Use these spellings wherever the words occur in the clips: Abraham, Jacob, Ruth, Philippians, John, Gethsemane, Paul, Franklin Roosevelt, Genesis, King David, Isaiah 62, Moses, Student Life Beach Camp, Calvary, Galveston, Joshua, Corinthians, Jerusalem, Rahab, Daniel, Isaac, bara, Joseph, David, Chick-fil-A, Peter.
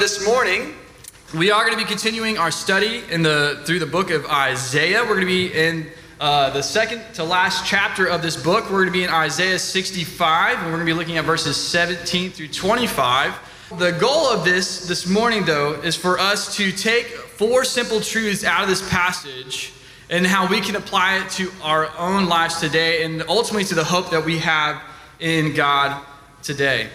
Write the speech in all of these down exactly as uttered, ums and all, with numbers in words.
This morning, we are going to be continuing our study in the through the book of Isaiah. We're going to be in uh, the second to last chapter of this book. We're going to be in Isaiah sixty-five, and we're going to be looking at verses seventeen through twenty-five. The goal of this this morning, though, is for us to take four simple truths out of this passage and how we can apply it to our own lives today and ultimately to the hope that we have in God today.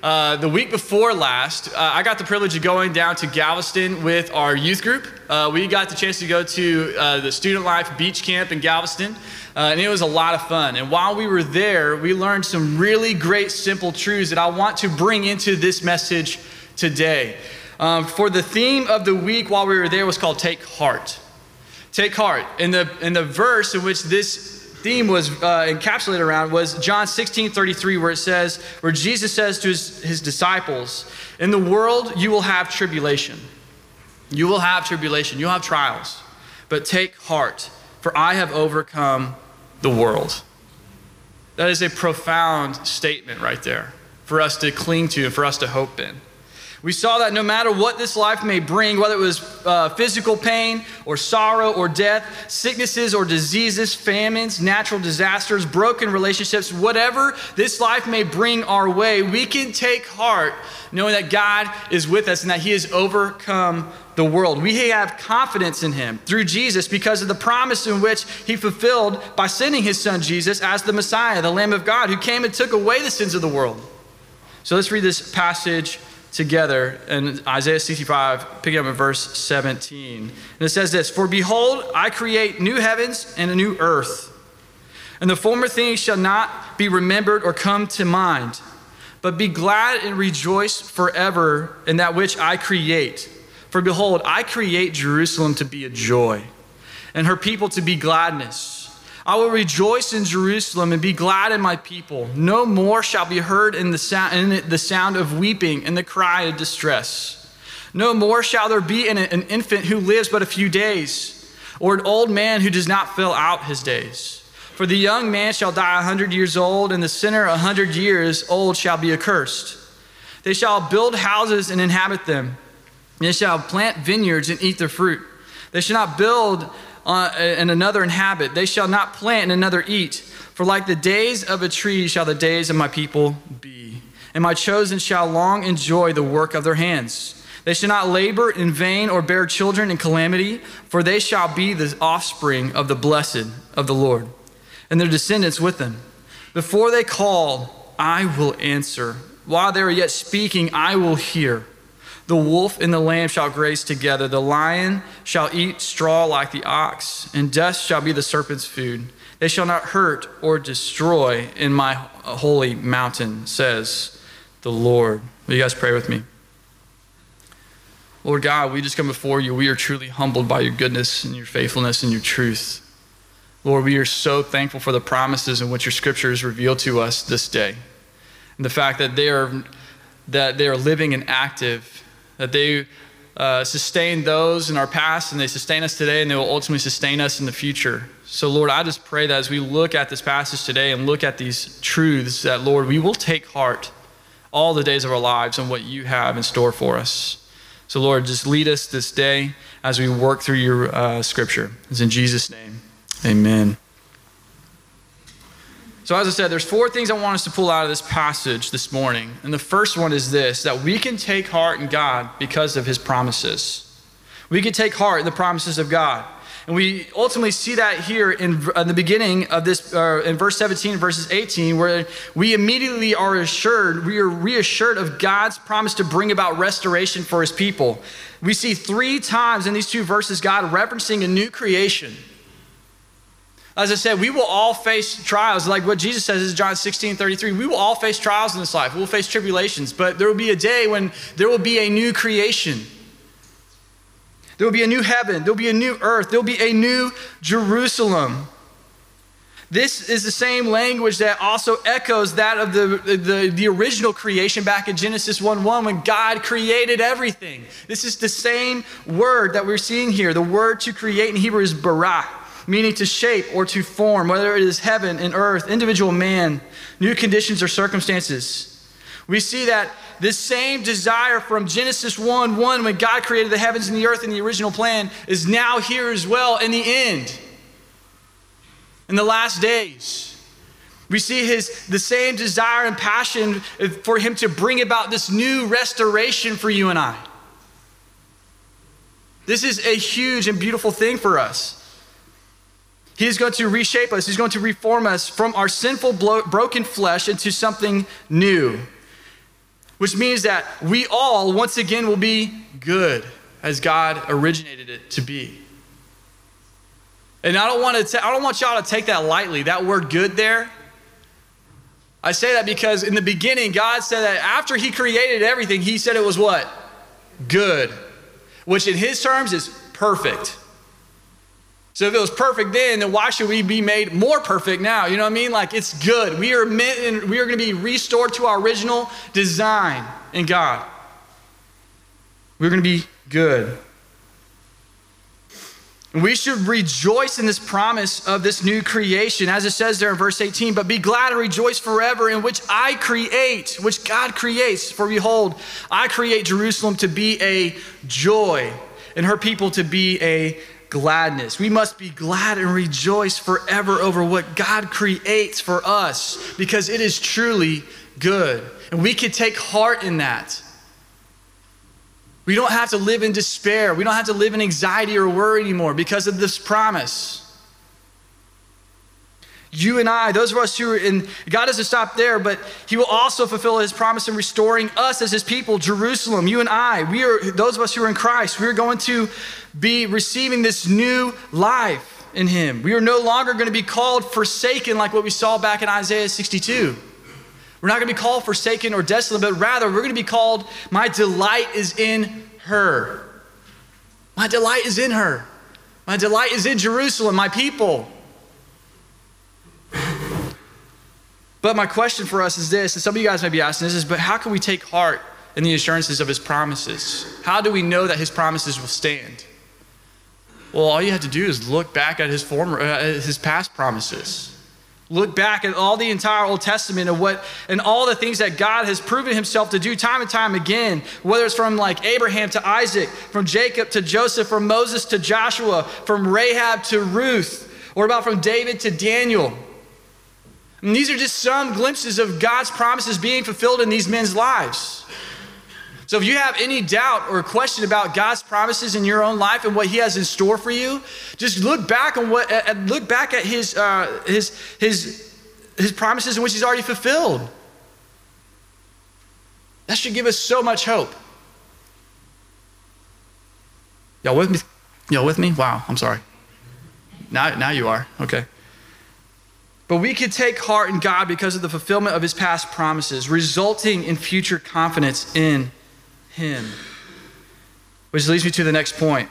Uh, the week before last, uh, I got the privilege of going down to Galveston with our youth group. Uh, we got the chance to go to uh, the Student Life Beach Camp in Galveston, uh, and it was a lot of fun. And while we were there, we learned some really great simple truths that I want to bring into this message today. Um, for the theme of the week while we were there was called Take Heart. Take Heart. And the, and the verse in which this theme was uh, encapsulated around was John sixteen thirty-three, where it says, where Jesus says to his, his disciples, in the world you will have tribulation. You will have tribulation. You'll have trials. But take heart, for I have overcome the world. That is a profound statement right there for us to cling to and for us to hope in. We saw that no matter what this life may bring, whether it was uh, physical pain or sorrow or death, sicknesses or diseases, famines, natural disasters, broken relationships, whatever this life may bring our way, we can take heart knowing that God is with us and that he has overcome the world. We have confidence in him through Jesus because of the promise in which he fulfilled by sending his son Jesus as the Messiah, the Lamb of God, who came and took away the sins of the world. So let's read this passage together in Isaiah sixty-five, picking up in verse seventeen. And it says this, for behold, I create new heavens and a new earth, and the former things shall not be remembered or come to mind, but be glad and rejoice forever in that which I create. For behold, I create Jerusalem to be a joy, and her people to be gladness. I will rejoice in Jerusalem and be glad in my people. No more shall be heard in the sound, in the sound of weeping and the cry of distress. No more shall there be an, an infant who lives but a few days, or an old man who does not fill out his days. For the young man shall die a hundred years old, and the sinner a hundred years old shall be accursed. They shall build houses and inhabit them. And they shall plant vineyards and eat their fruit. They shall not build Uh, and another inhabit. They shall not plant and another eat. For like the days of a tree shall the days of my people be. And my chosen shall long enjoy the work of their hands. They shall not labor in vain or bear children in calamity, for they shall be the offspring of the blessed of the Lord, and their descendants with them. Before they called, I will answer. While they are yet speaking, I will hear. The wolf and the lamb shall graze together. The lion shall eat straw like the ox, and dust shall be the serpent's food. They shall not hurt or destroy in my holy mountain, says the Lord. Will you guys pray with me? Lord God, we just come before you. We are truly humbled by your goodness and your faithfulness and your truth. Lord, we are so thankful for the promises in which your scriptures reveal to us this day, and the fact that they are that they are living and active, that they uh, sustain those in our past, and they sustain us today, and they will ultimately sustain us in the future. So, Lord, I just pray that as we look at this passage today and look at these truths, that, Lord, we will take heart all the days of our lives on what you have in store for us. So, Lord, just lead us this day as we work through your uh, scripture. It's in Jesus' name. Amen. So as I said, there's four things I want us to pull out of this passage this morning. And the first one is this, that we can take heart in God because of his promises. We can take heart in the promises of God. And we ultimately see that here in, in the beginning of this, uh, in verse seventeen, verses eighteen, where we immediately are assured, we are reassured of God's promise to bring about restoration for his people. We see three times in these two verses God referencing a new creation. As I said, we will all face trials. Like what Jesus says in John sixteen thirty-three, we will all face trials in this life. We will face tribulations, but there will be a day when there will be a new creation. There will be a new heaven. There will be a new earth. There will be a new Jerusalem. This is the same language that also echoes that of the, the, the original creation back in Genesis one one, when God created everything. This is the same word that we're seeing here. The word to create in Hebrew is bara, meaning to shape or to form, whether it is heaven and earth, individual man, new conditions or circumstances. We see that this same desire from Genesis one one, when God created the heavens and the earth in the original plan, is now here as well in the end, in the last days. We see his the same desire and passion for him to bring about this new restoration for you and I. This is a huge and beautiful thing for us. He is going to reshape us. He's going to reform us from our sinful, blo- broken flesh into something new, which means that we all, once again, will be good as God originated it to be. And I don't want to. Ta- I don't want y'all to take that lightly. That word "good" there. I say that because in the beginning, God said that after He created everything, He said it was what? Good, which in His terms is perfect. So if it was perfect then, then why should we be made more perfect now? You know what I mean? Like, it's good. We are meant, and we are going to be restored to our original design in God. We're going to be good. And we should rejoice in this promise of this new creation, as it says there in verse eighteen, but be glad and rejoice forever in which I create, which God creates. For behold, I create Jerusalem to be a joy and her people to be a gladness. We must be glad and rejoice forever over what God creates for us, because it is truly good. And we can take heart in that. We don't have to live in despair. We don't have to live in anxiety or worry anymore because of this promise. You and I, those of us who are in, God doesn't stop there, but He will also fulfill His promise in restoring us as His people, Jerusalem. You and I, we are, those of us who are in Christ, we are going to be receiving this new life in Him. We are no longer going to be called forsaken like what we saw back in Isaiah sixty-two. We're not going to be called forsaken or desolate, but rather we're going to be called, my delight is in her. My delight is in her. My delight is in Jerusalem, my people. But my question for us is this, and some of you guys may be asking this, is, but how can we take heart in the assurances of His promises? How do we know that His promises will stand? Well, all you have to do is look back at his former, uh, his past promises. Look back at all the entire Old Testament and what, and all the things that God has proven Himself to do time and time again, whether it's from like Abraham to Isaac, from Jacob to Joseph, from Moses to Joshua, from Rahab to Ruth, or about from David to Daniel. And these are just some glimpses of God's promises being fulfilled in these men's lives. So if you have any doubt or question about God's promises in your own life and what He has in store for you, just look back on what uh, look back at His uh, His His His promises in which He's already fulfilled. That should give us so much hope. Y'all with me? Y'all with me? Wow, I'm sorry. Now, now you are okay. But we can take heart in God because of the fulfillment of His past promises, resulting in future confidence in Him. Which leads me to the next point.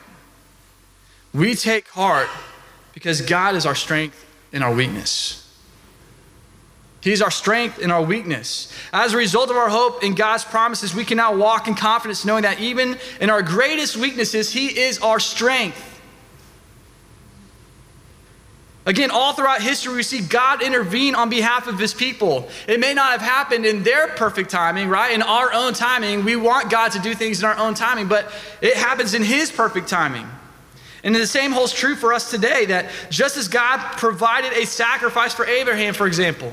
We take heart because God is our strength in our weakness. He's our strength in our weakness. As a result of our hope in God's promises, we can now walk in confidence knowing that even in our greatest weaknesses, He is our strength. Again, all throughout history, we see God intervene on behalf of His people. It may not have happened in their perfect timing, right? In our own timing, we want God to do things in our own timing, but it happens in His perfect timing. And the same holds true for us today, that just as God provided a sacrifice for Abraham, for example,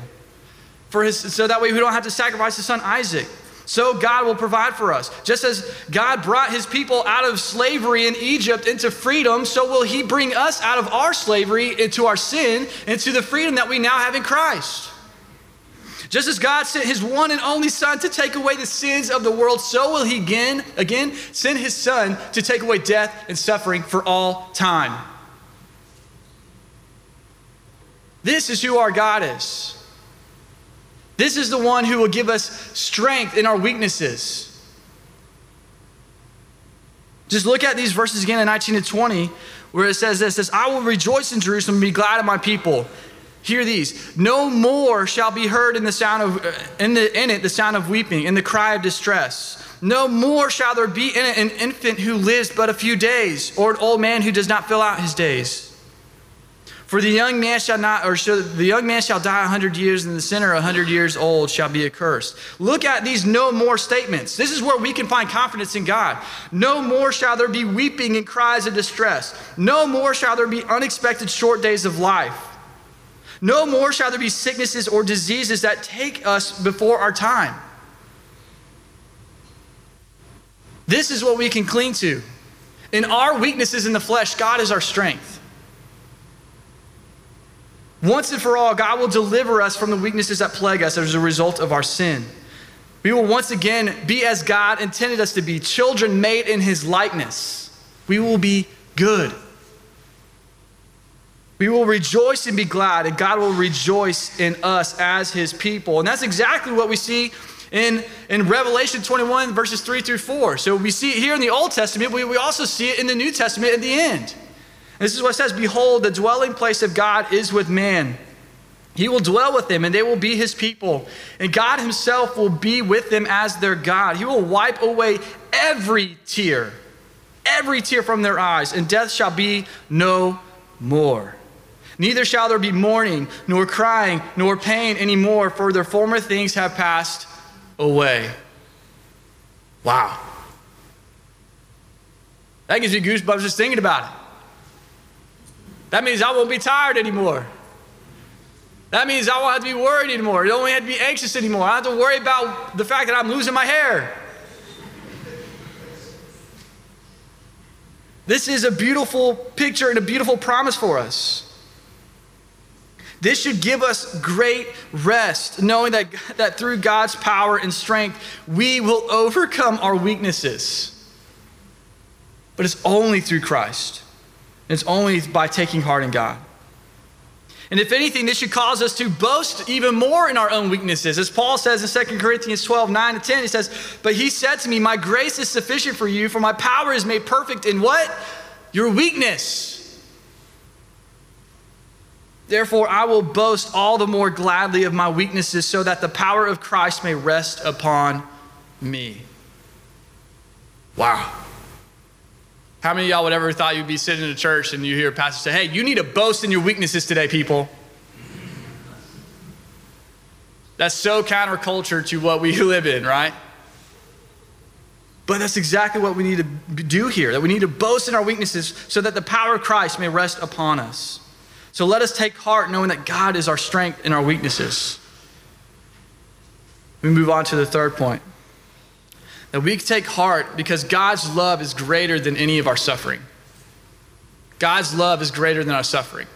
for his, so that way we don't have to sacrifice his son Isaac, so God will provide for us. Just as God brought His people out of slavery in Egypt into freedom, so will He bring us out of our slavery into our sin, into the freedom that we now have in Christ. Just as God sent His one and only Son to take away the sins of the world, so will He again, again send His Son to take away death and suffering for all time. This is who our God is. This is the one who will give us strength in our weaknesses. Just look at these verses again in nineteen and twenty, where it says this, this, I will rejoice in Jerusalem and be glad of my people. Hear these. No more shall be heard in the sound of in, the, in it the sound of weeping and the cry of distress. No more shall there be in it an infant who lives but a few days, or an old man who does not fill out his days. For the young man shall not, or shall, the young man shall die a hundred years, and the sinner a hundred years old shall be accursed. Look at these no more statements. This is where we can find confidence in God. No more shall there be weeping and cries of distress. No more shall there be unexpected short days of life. No more shall there be sicknesses or diseases that take us before our time. This is what we can cling to. In our weaknesses in the flesh, God is our strength. Once and for all, God will deliver us from the weaknesses that plague us as a result of our sin. We will once again be as God intended us to be, children made in his likeness. We will be good. We will rejoice and be glad, and God will rejoice in us as his people. And that's exactly what we see in, in Revelation twenty-one, verses three through four. So we see it here in the Old Testament, but we also see it in the New Testament at the end. And this is what it says, "Behold, the dwelling place of God is with man. He will dwell with them, and they will be his people. And God himself will be with them as their God. He will wipe away every tear, every tear from their eyes, and death shall be no more. Neither shall there be mourning, nor crying, nor pain anymore, for their former things have passed away." Wow. That gives me goosebumps just thinking about it. That means I won't be tired anymore. That means I won't have to be worried anymore. I don't have to be anxious anymore. I don't have to worry about the fact that I'm losing my hair. This is a beautiful picture and a beautiful promise for us. This should give us great rest, knowing that, that through God's power and strength, we will overcome our weaknesses. But it's only through Christ. It's only by taking heart in God. And if anything, this should cause us to boast even more in our own weaknesses. As Paul says in Second Corinthians twelve, nine to ten, he says, "But he said to me, my grace is sufficient for you, for my power is made perfect in" what? "Your weakness. Therefore, I will boast all the more gladly of my weaknesses so that the power of Christ may rest upon me." Wow. How many of y'all would ever thought you'd be sitting in a church and you hear a pastor say, "Hey, you need to boast in your weaknesses today, people"? That's so counterculture to what we live in, right? But that's exactly what we need to do here, that we need to boast in our weaknesses so that the power of Christ may rest upon us. So let us take heart knowing that God is our strength in our weaknesses. We move on to the third point. That we take heart because God's love is greater than any of our suffering. God's love is greater than our suffering.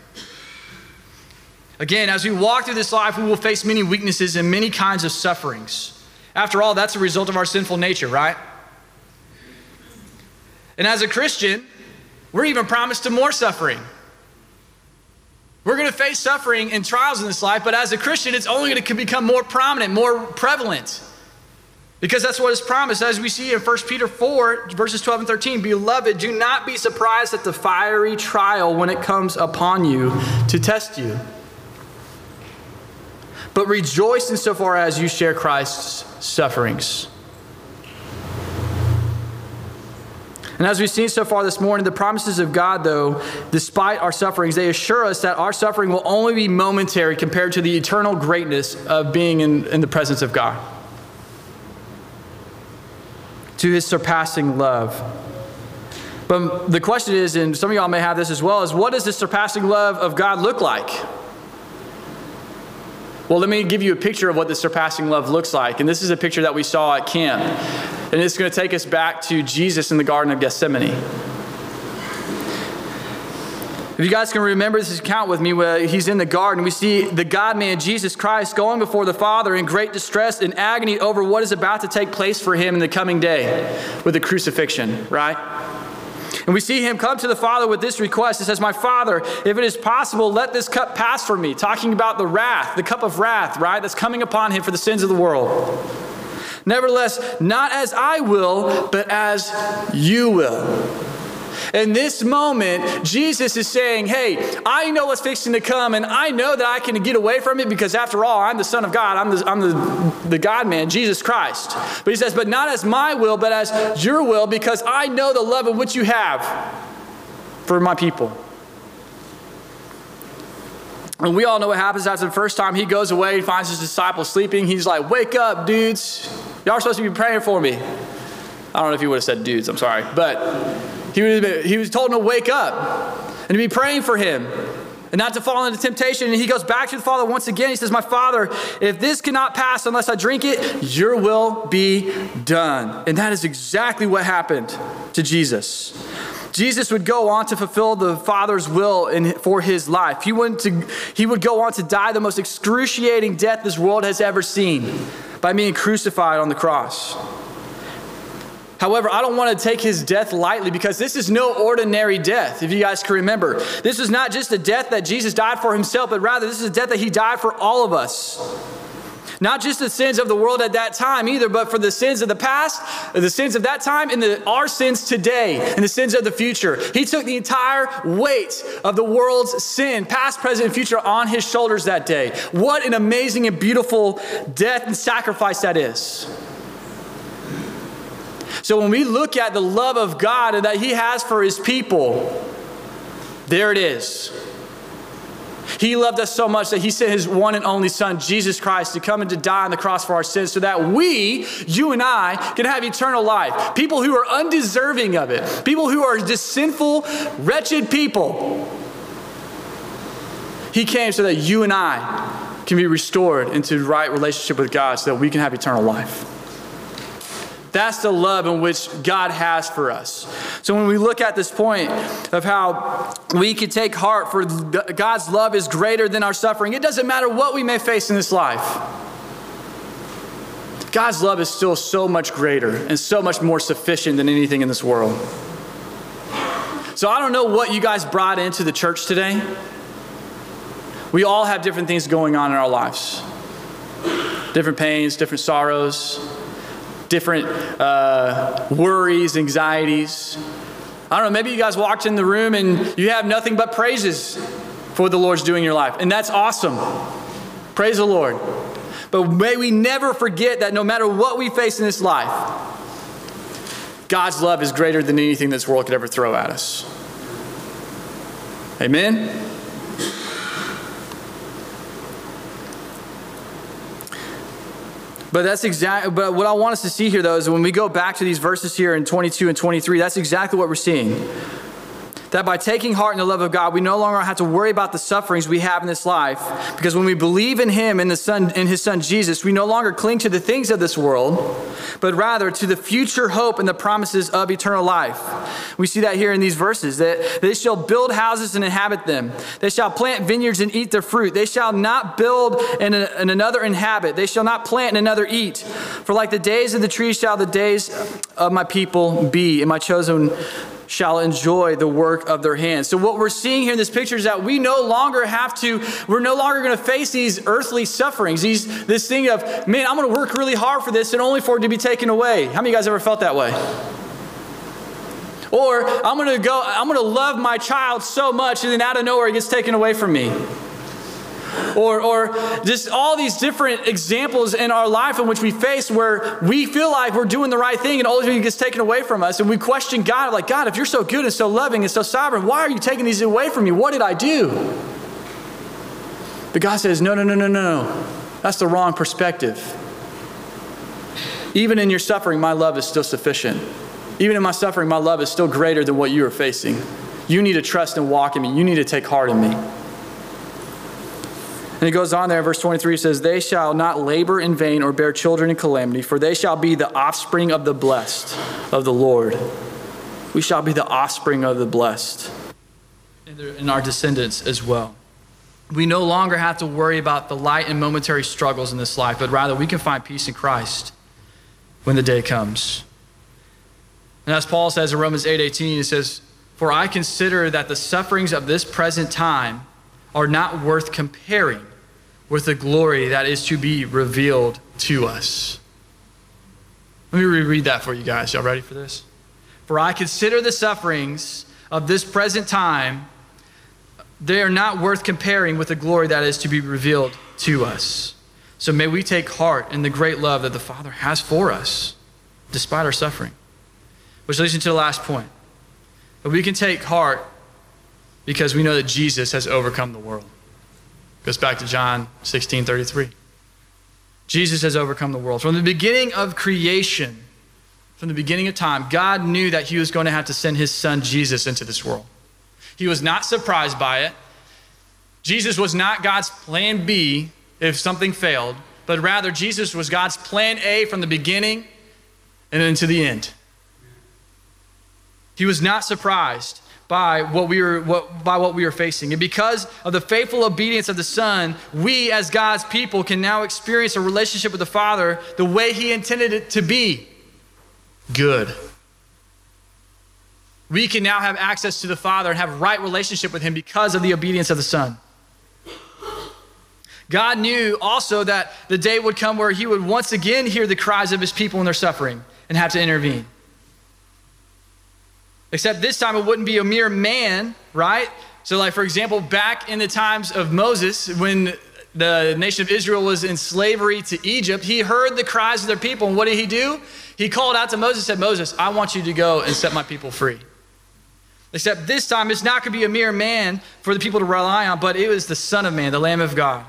Again, as we walk through this life, we will face many weaknesses and many kinds of sufferings. After all, that's a result of our sinful nature, right? And as a Christian, we're even promised to more suffering. We're going to face suffering and trials in this life, but as a Christian, it's only going to become more prominent, more prevalent, because that's what is promised. As we see in First Peter four, verses twelve and thirteen, "Beloved, do not be surprised at the fiery trial when it comes upon you to test you, but rejoice insofar as you share Christ's sufferings." And as we've seen so far this morning, the promises of God, though, despite our sufferings, they assure us that our suffering will only be momentary compared to the eternal greatness of being in, in the presence of God, to his surpassing love. But the question is, and some of y'all may have this as well, is what does the surpassing love of God look like? Well, let me give you a picture of what the surpassing love looks like. And this is a picture that we saw at camp. And it's going to take us back to Jesus in the Garden of Gethsemane. If you guys can remember this account with me, where he's in the garden, we see the God-man Jesus Christ going before the Father in great distress and agony over what is about to take place for him in the coming day with the crucifixion, right? And we see him come to the Father with this request. It says, "My Father, if it is possible, let this cup pass from me." Talking about the wrath, the cup of wrath, right? That's coming upon him for the sins of the world. "Nevertheless, not as I will, but as you will." In this moment, Jesus is saying, hey, I know what's fixing to come, and I know that I can get away from it because after all, I'm the Son of God. I'm the, I'm the, the God-man, Jesus Christ. But he says, but not as my will, but as your will, because I know the love of which you have for my people. And we all know what happens after the first time. He goes away, he finds his disciples sleeping. He's like, wake up, dudes. Y'all are supposed to be praying for me. I don't know if he would have said dudes, I'm sorry. But he, would have been, he was told him to wake up and to be praying for him and not to fall into temptation. And he goes back to the Father once again. He says, my Father, if this cannot pass unless I drink it, your will be done. And that is exactly what happened to Jesus. Jesus would go on to fulfill the Father's will in, for his life. He, went to, he would go on to die the most excruciating death this world has ever seen by being crucified on the cross. However, I don't want to take his death lightly because this is no ordinary death, if you guys can remember. This is not just a death that Jesus died for himself, but rather this is a death that he died for all of us. Not just the sins of the world at that time either, but for the sins of the past, the sins of that time, and the, our sins today, and the sins of the future. He took the entire weight of the world's sin, past, present, and future, on his shoulders that day. What an amazing and beautiful death and sacrifice that is. So when we look at the love of God and that he has for his people, there it is. He loved us so much that he sent his one and only son, Jesus Christ, to come and to die on the cross for our sins so that we, you and I, can have eternal life. People who are undeserving of it. People who are just sinful, wretched people. He came so that you and I can be restored into right relationship with God so that we can have eternal life. That's the love in which God has for us. So when we look at this point of how we can take heart for God's love is greater than our suffering, it doesn't matter what we may face in this life. God's love is still so much greater and so much more sufficient than anything in this world. So I don't know what you guys brought into the church today. We all have different things going on in our lives. Different pains, different sorrows, different uh, worries, anxieties. I don't know, maybe you guys walked in the room and you have nothing but praises for what the Lord's doing in your life. And that's awesome. Praise the Lord. But may we never forget that no matter what we face in this life, God's love is greater than anything this world could ever throw at us. Amen? But that's exactly, but what I want us to see here though is when we go back to these verses here in twenty-two and twenty-three, that's exactly what we're seeing. That by taking heart in the love of God, we no longer have to worry about the sufferings we have in this life, because when we believe in him and the son in his son Jesus, we no longer cling to the things of this world, but rather to the future hope and the promises of eternal life. We see that here in these verses, that they shall build houses and inhabit them. They shall plant vineyards and eat their fruit. They shall not build and, and another inhabit. They shall not plant and another eat. For like the days of the tree shall the days of my people be, and my chosen shall enjoy the work of their hands. So what we're seeing here in this picture is that we no longer have to, we're no longer going to face these earthly sufferings, these this thing of, man, I'm going to work really hard for this and only for it to be taken away. How many of you guys ever felt that way? Or I'm going to go, I'm going to love my child so much and then out of nowhere it gets taken away from me. Or, or just all these different examples in our life in which we face where we feel like we're doing the right thing and ultimately it gets taken away from us. And we question God, like, God, if you're so good and so loving and so sovereign, why are you taking these away from me? What did I do? But God says, no, no, no, no, no. That's the wrong perspective. Even in your suffering, my love is still sufficient. Even in my suffering, my love is still greater than what you are facing. You need to trust and walk in me. You need to take heart in me. And it goes on there in verse twenty-three, it says, they shall not labor in vain or bear children in calamity, for they shall be the offspring of the blessed of the Lord. We shall be the offspring of the blessed. And our descendants as well. We no longer have to worry about the light and momentary struggles in this life, but rather we can find peace in Christ when the day comes. And as Paul says in Romans eight eighteen, it says, for I consider that the sufferings of this present time are not worth comparing with the glory that is to be revealed to us. Let me reread that for you guys. Y'all ready for this? For I consider the sufferings of this present time, they are not worth comparing with the glory that is to be revealed to us. So may we take heart in the great love that the Father has for us, despite our suffering. Which leads me to the last point. That we can take heart because we know that Jesus has overcome the world. Goes back to John sixteen thirty-three. Jesus has overcome the world. From the beginning of creation, from the beginning of time, God knew that he was going to have to send his son Jesus into this world. He was not surprised by it. Jesus was not God's plan B if something failed, but rather Jesus was God's plan A from the beginning and into the end. He was not surprised by what we were what, by what we were facing. And because of the faithful obedience of the Son, we as God's people can now experience a relationship with the Father the way he intended it to be. Good. We can now have access to the Father and have right relationship with him because of the obedience of the Son. God knew also that the day would come where he would once again hear the cries of his people in their suffering and have to intervene. Except this time it wouldn't be a mere man, right? So like, for example, back in the times of Moses, when the nation of Israel was in slavery to Egypt, he heard the cries of their people. And what did he do? He called out to Moses and said, Moses, I want you to go and set my people free. Except this time, it's not going to be a mere man for the people to rely on, but it was the Son of Man, the Lamb of God,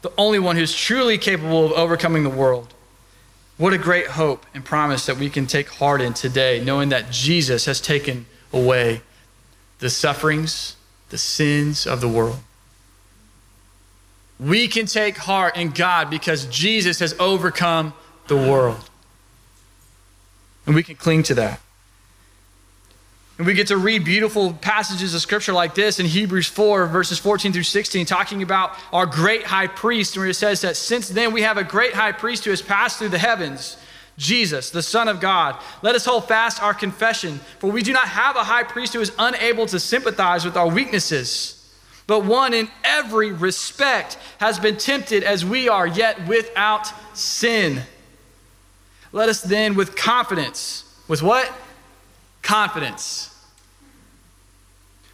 the only one who's truly capable of overcoming the world. What a great hope and promise that we can take heart in today, knowing that Jesus has taken away the sufferings, the sins of the world. We can take heart in God because Jesus has overcome the world. And we can cling to that. And we get to read beautiful passages of scripture like this in Hebrews four, verses fourteen through sixteen, talking about our great high priest, where it says that since then we have a great high priest who has passed through the heavens, Jesus, the Son of God. Let us hold fast our confession, for we do not have a high priest who is unable to sympathize with our weaknesses, but one in every respect has been tempted as we are, yet without sin. Let us then with confidence, with what? Confidence.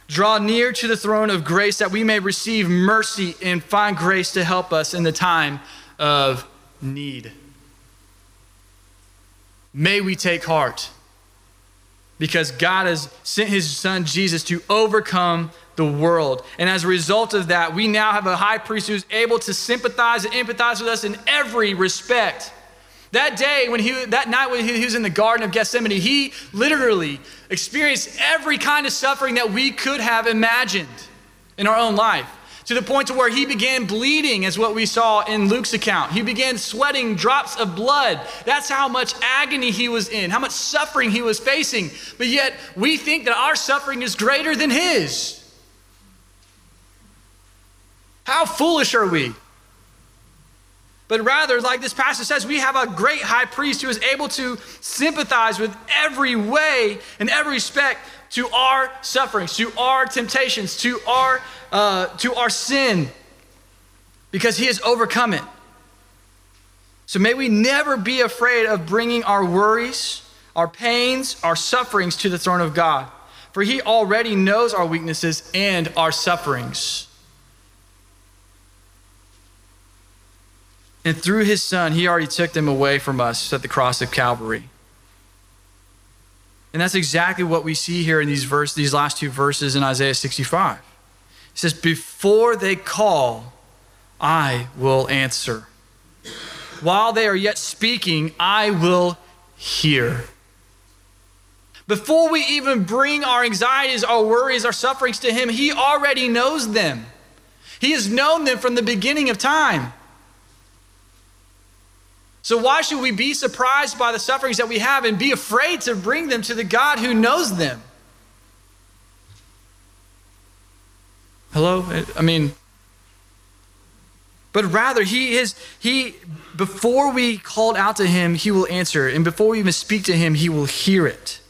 Draw near to the throne of grace that we may receive mercy and find grace to help us in the time of need. May we take heart because God has sent his son Jesus to overcome the world. And as a result of that, we now have a high priest who's able to sympathize and empathize with us in every respect. That day, when he, that night when he was in the Garden of Gethsemane, he literally experienced every kind of suffering that we could have imagined in our own life, to the point to where he began bleeding, is what we saw in Luke's account. He began sweating drops of blood. That's how much agony he was in, how much suffering he was facing. But yet, we think that our suffering is greater than his. How foolish are we? But rather, like this passage says, we have a great high priest who is able to sympathize with every way and every respect to our sufferings, to our temptations, to our uh, to our sin, because he has overcome it. So may we never be afraid of bringing our worries, our pains, our sufferings to the throne of God, for he already knows our weaknesses and our sufferings. And through his son, he already took them away from us at the cross of Calvary. And that's exactly what we see here in these verse, these last two verses in Isaiah sixty-five. It says, before they call, I will answer. While they are yet speaking, I will hear. Before we even bring our anxieties, our worries, our sufferings to him, he already knows them. He has known them from the beginning of time. So why should we be surprised by the sufferings that we have and be afraid to bring them to the God who knows them? Hello? I mean, but rather he is, he, before we called out to him, he will answer. And before we even speak to him, he will hear it.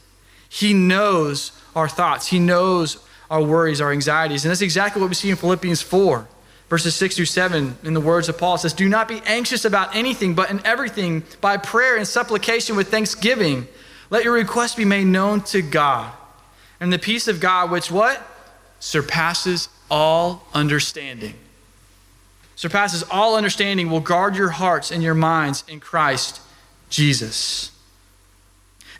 He knows our thoughts. He knows our worries, our anxieties. And that's exactly what we see in Philippians four. Verses six through seven, in the words of Paul, it says, do not be anxious about anything, but in everything, by prayer and supplication with thanksgiving, let your requests be made known to God. And the peace of God, which what? Surpasses all understanding. Surpasses all understanding, will guard your hearts and your minds in Christ Jesus.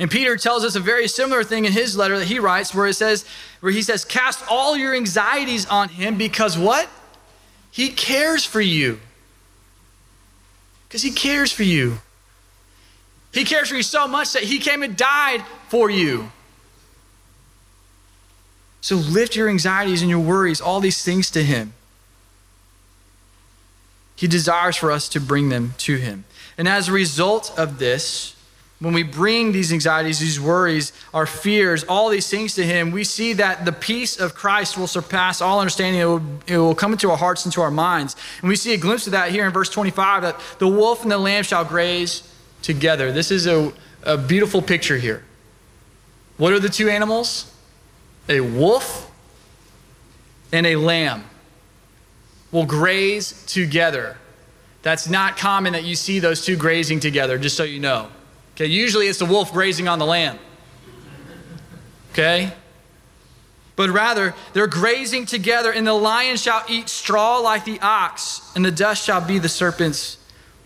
And Peter tells us a very similar thing in his letter that he writes, where it says, where he says, cast all your anxieties on him because what? He cares for you. Because he cares for you. He cares for you so much that he came and died for you. So lift your anxieties and your worries, all these things to him. He desires for us to bring them to him. And as a result of this, when we bring these anxieties, these worries, our fears, all these things to him, we see that the peace of Christ will surpass all understanding. It will, it will come into our hearts and to our minds. And we see a glimpse of that here in verse twenty-five, that the wolf and the lamb shall graze together. This is a, a beautiful picture here. What are the two animals? A wolf and a lamb will graze together. That's not common that you see those two grazing together, just so you know. Okay, usually it's the wolf grazing on the lamb. Okay? But rather, they're grazing together, and the lion shall eat straw like the ox, and the dust shall be the serpent's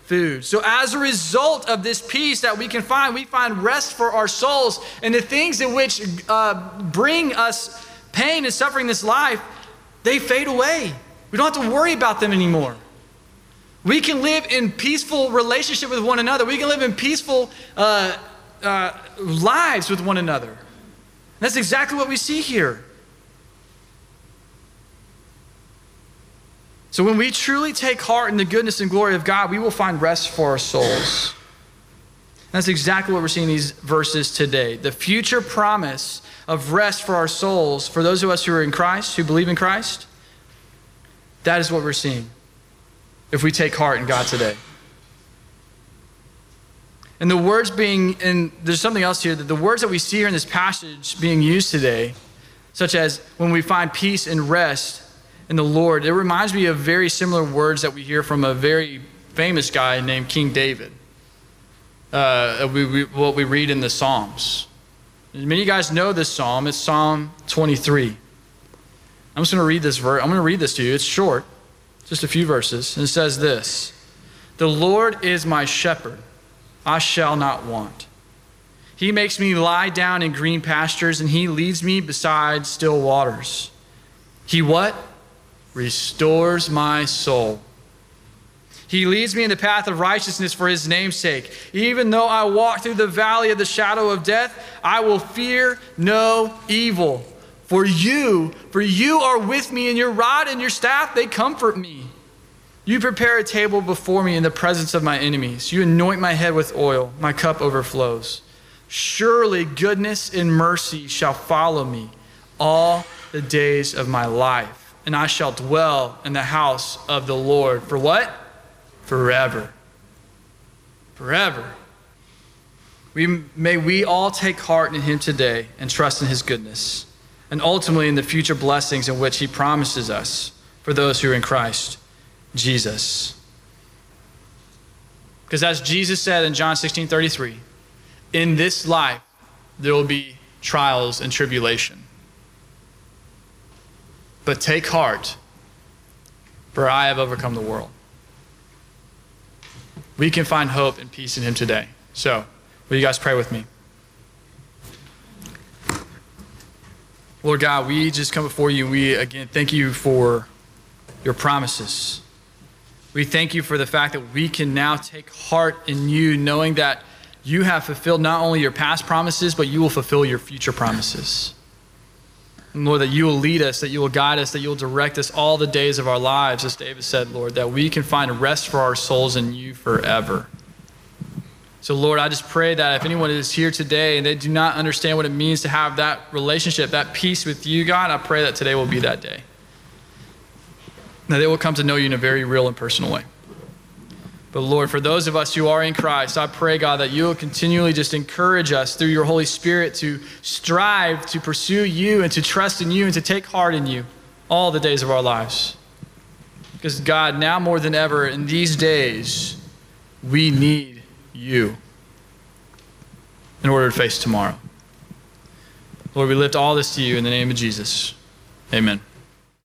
food. So as a result of this peace that we can find, we find rest for our souls, and the things in which uh, bring us pain and suffering this life, they fade away. We don't have to worry about them anymore. We can live in peaceful relationship with one another. We can live in peaceful uh, uh, lives with one another. And that's exactly what we see here. So when we truly take heart in the goodness and glory of God, we will find rest for our souls. And that's exactly what we're seeing in these verses today. The future promise of rest for our souls, for those of us who are in Christ, who believe in Christ, that is what we're seeing if we take heart in God today. And the words being, and there's something else here, that the words that we see here in this passage being used today, such as when we find peace and rest in the Lord, it reminds me of very similar words that we hear from a very famous guy named King David. Uh, we, we, what we read in the Psalms. Many of you guys know this psalm. It's Psalm twenty-three. I'm just going to read this verse. I'm going to read this to you. It's short. Just a few verses, and it says this: "The Lord is my shepherd, I shall not want. He makes me lie down in green pastures, and he leads me beside still waters. He what? Restores my soul. He leads me in the path of righteousness for his name's sake. Even though I walk through the valley of the shadow of death, I will fear no evil. For you, for you are with me, and your rod and your staff, they comfort me. You prepare a table before me in the presence of my enemies. You anoint my head with oil. My cup overflows. Surely goodness and mercy shall follow me all the days of my life, and I shall dwell in the house of the Lord." For what? Forever. Forever. We, may we all take heart in him today and trust in his goodness, and ultimately in the future blessings in which he promises us for those who are in Christ Jesus. Because as Jesus said in John sixteen thirty-three, in this life there will be trials and tribulation. But take heart, for I have overcome the world. We can find hope and peace in him today. So, will you guys pray with me? Lord God, we just come before you. We, again, thank you for your promises. We thank you for the fact that we can now take heart in you, knowing that you have fulfilled not only your past promises, but you will fulfill your future promises. And Lord, that you will lead us, that you will guide us, that you will direct us all the days of our lives, as David said, Lord, that we can find rest for our souls in you forever. So, Lord, I just pray that if anyone is here today and they do not understand what it means to have that relationship, that peace with you, God, I pray that today will be that day. That they will come to know you in a very real and personal way. But, Lord, for those of us who are in Christ, I pray, God, that you will continually just encourage us through your Holy Spirit to strive to pursue you and to trust in you and to take heart in you all the days of our lives. Because, God, now more than ever in these days, we need you in order to face tomorrow. Lord, we lift all this to you in the name of Jesus. Amen.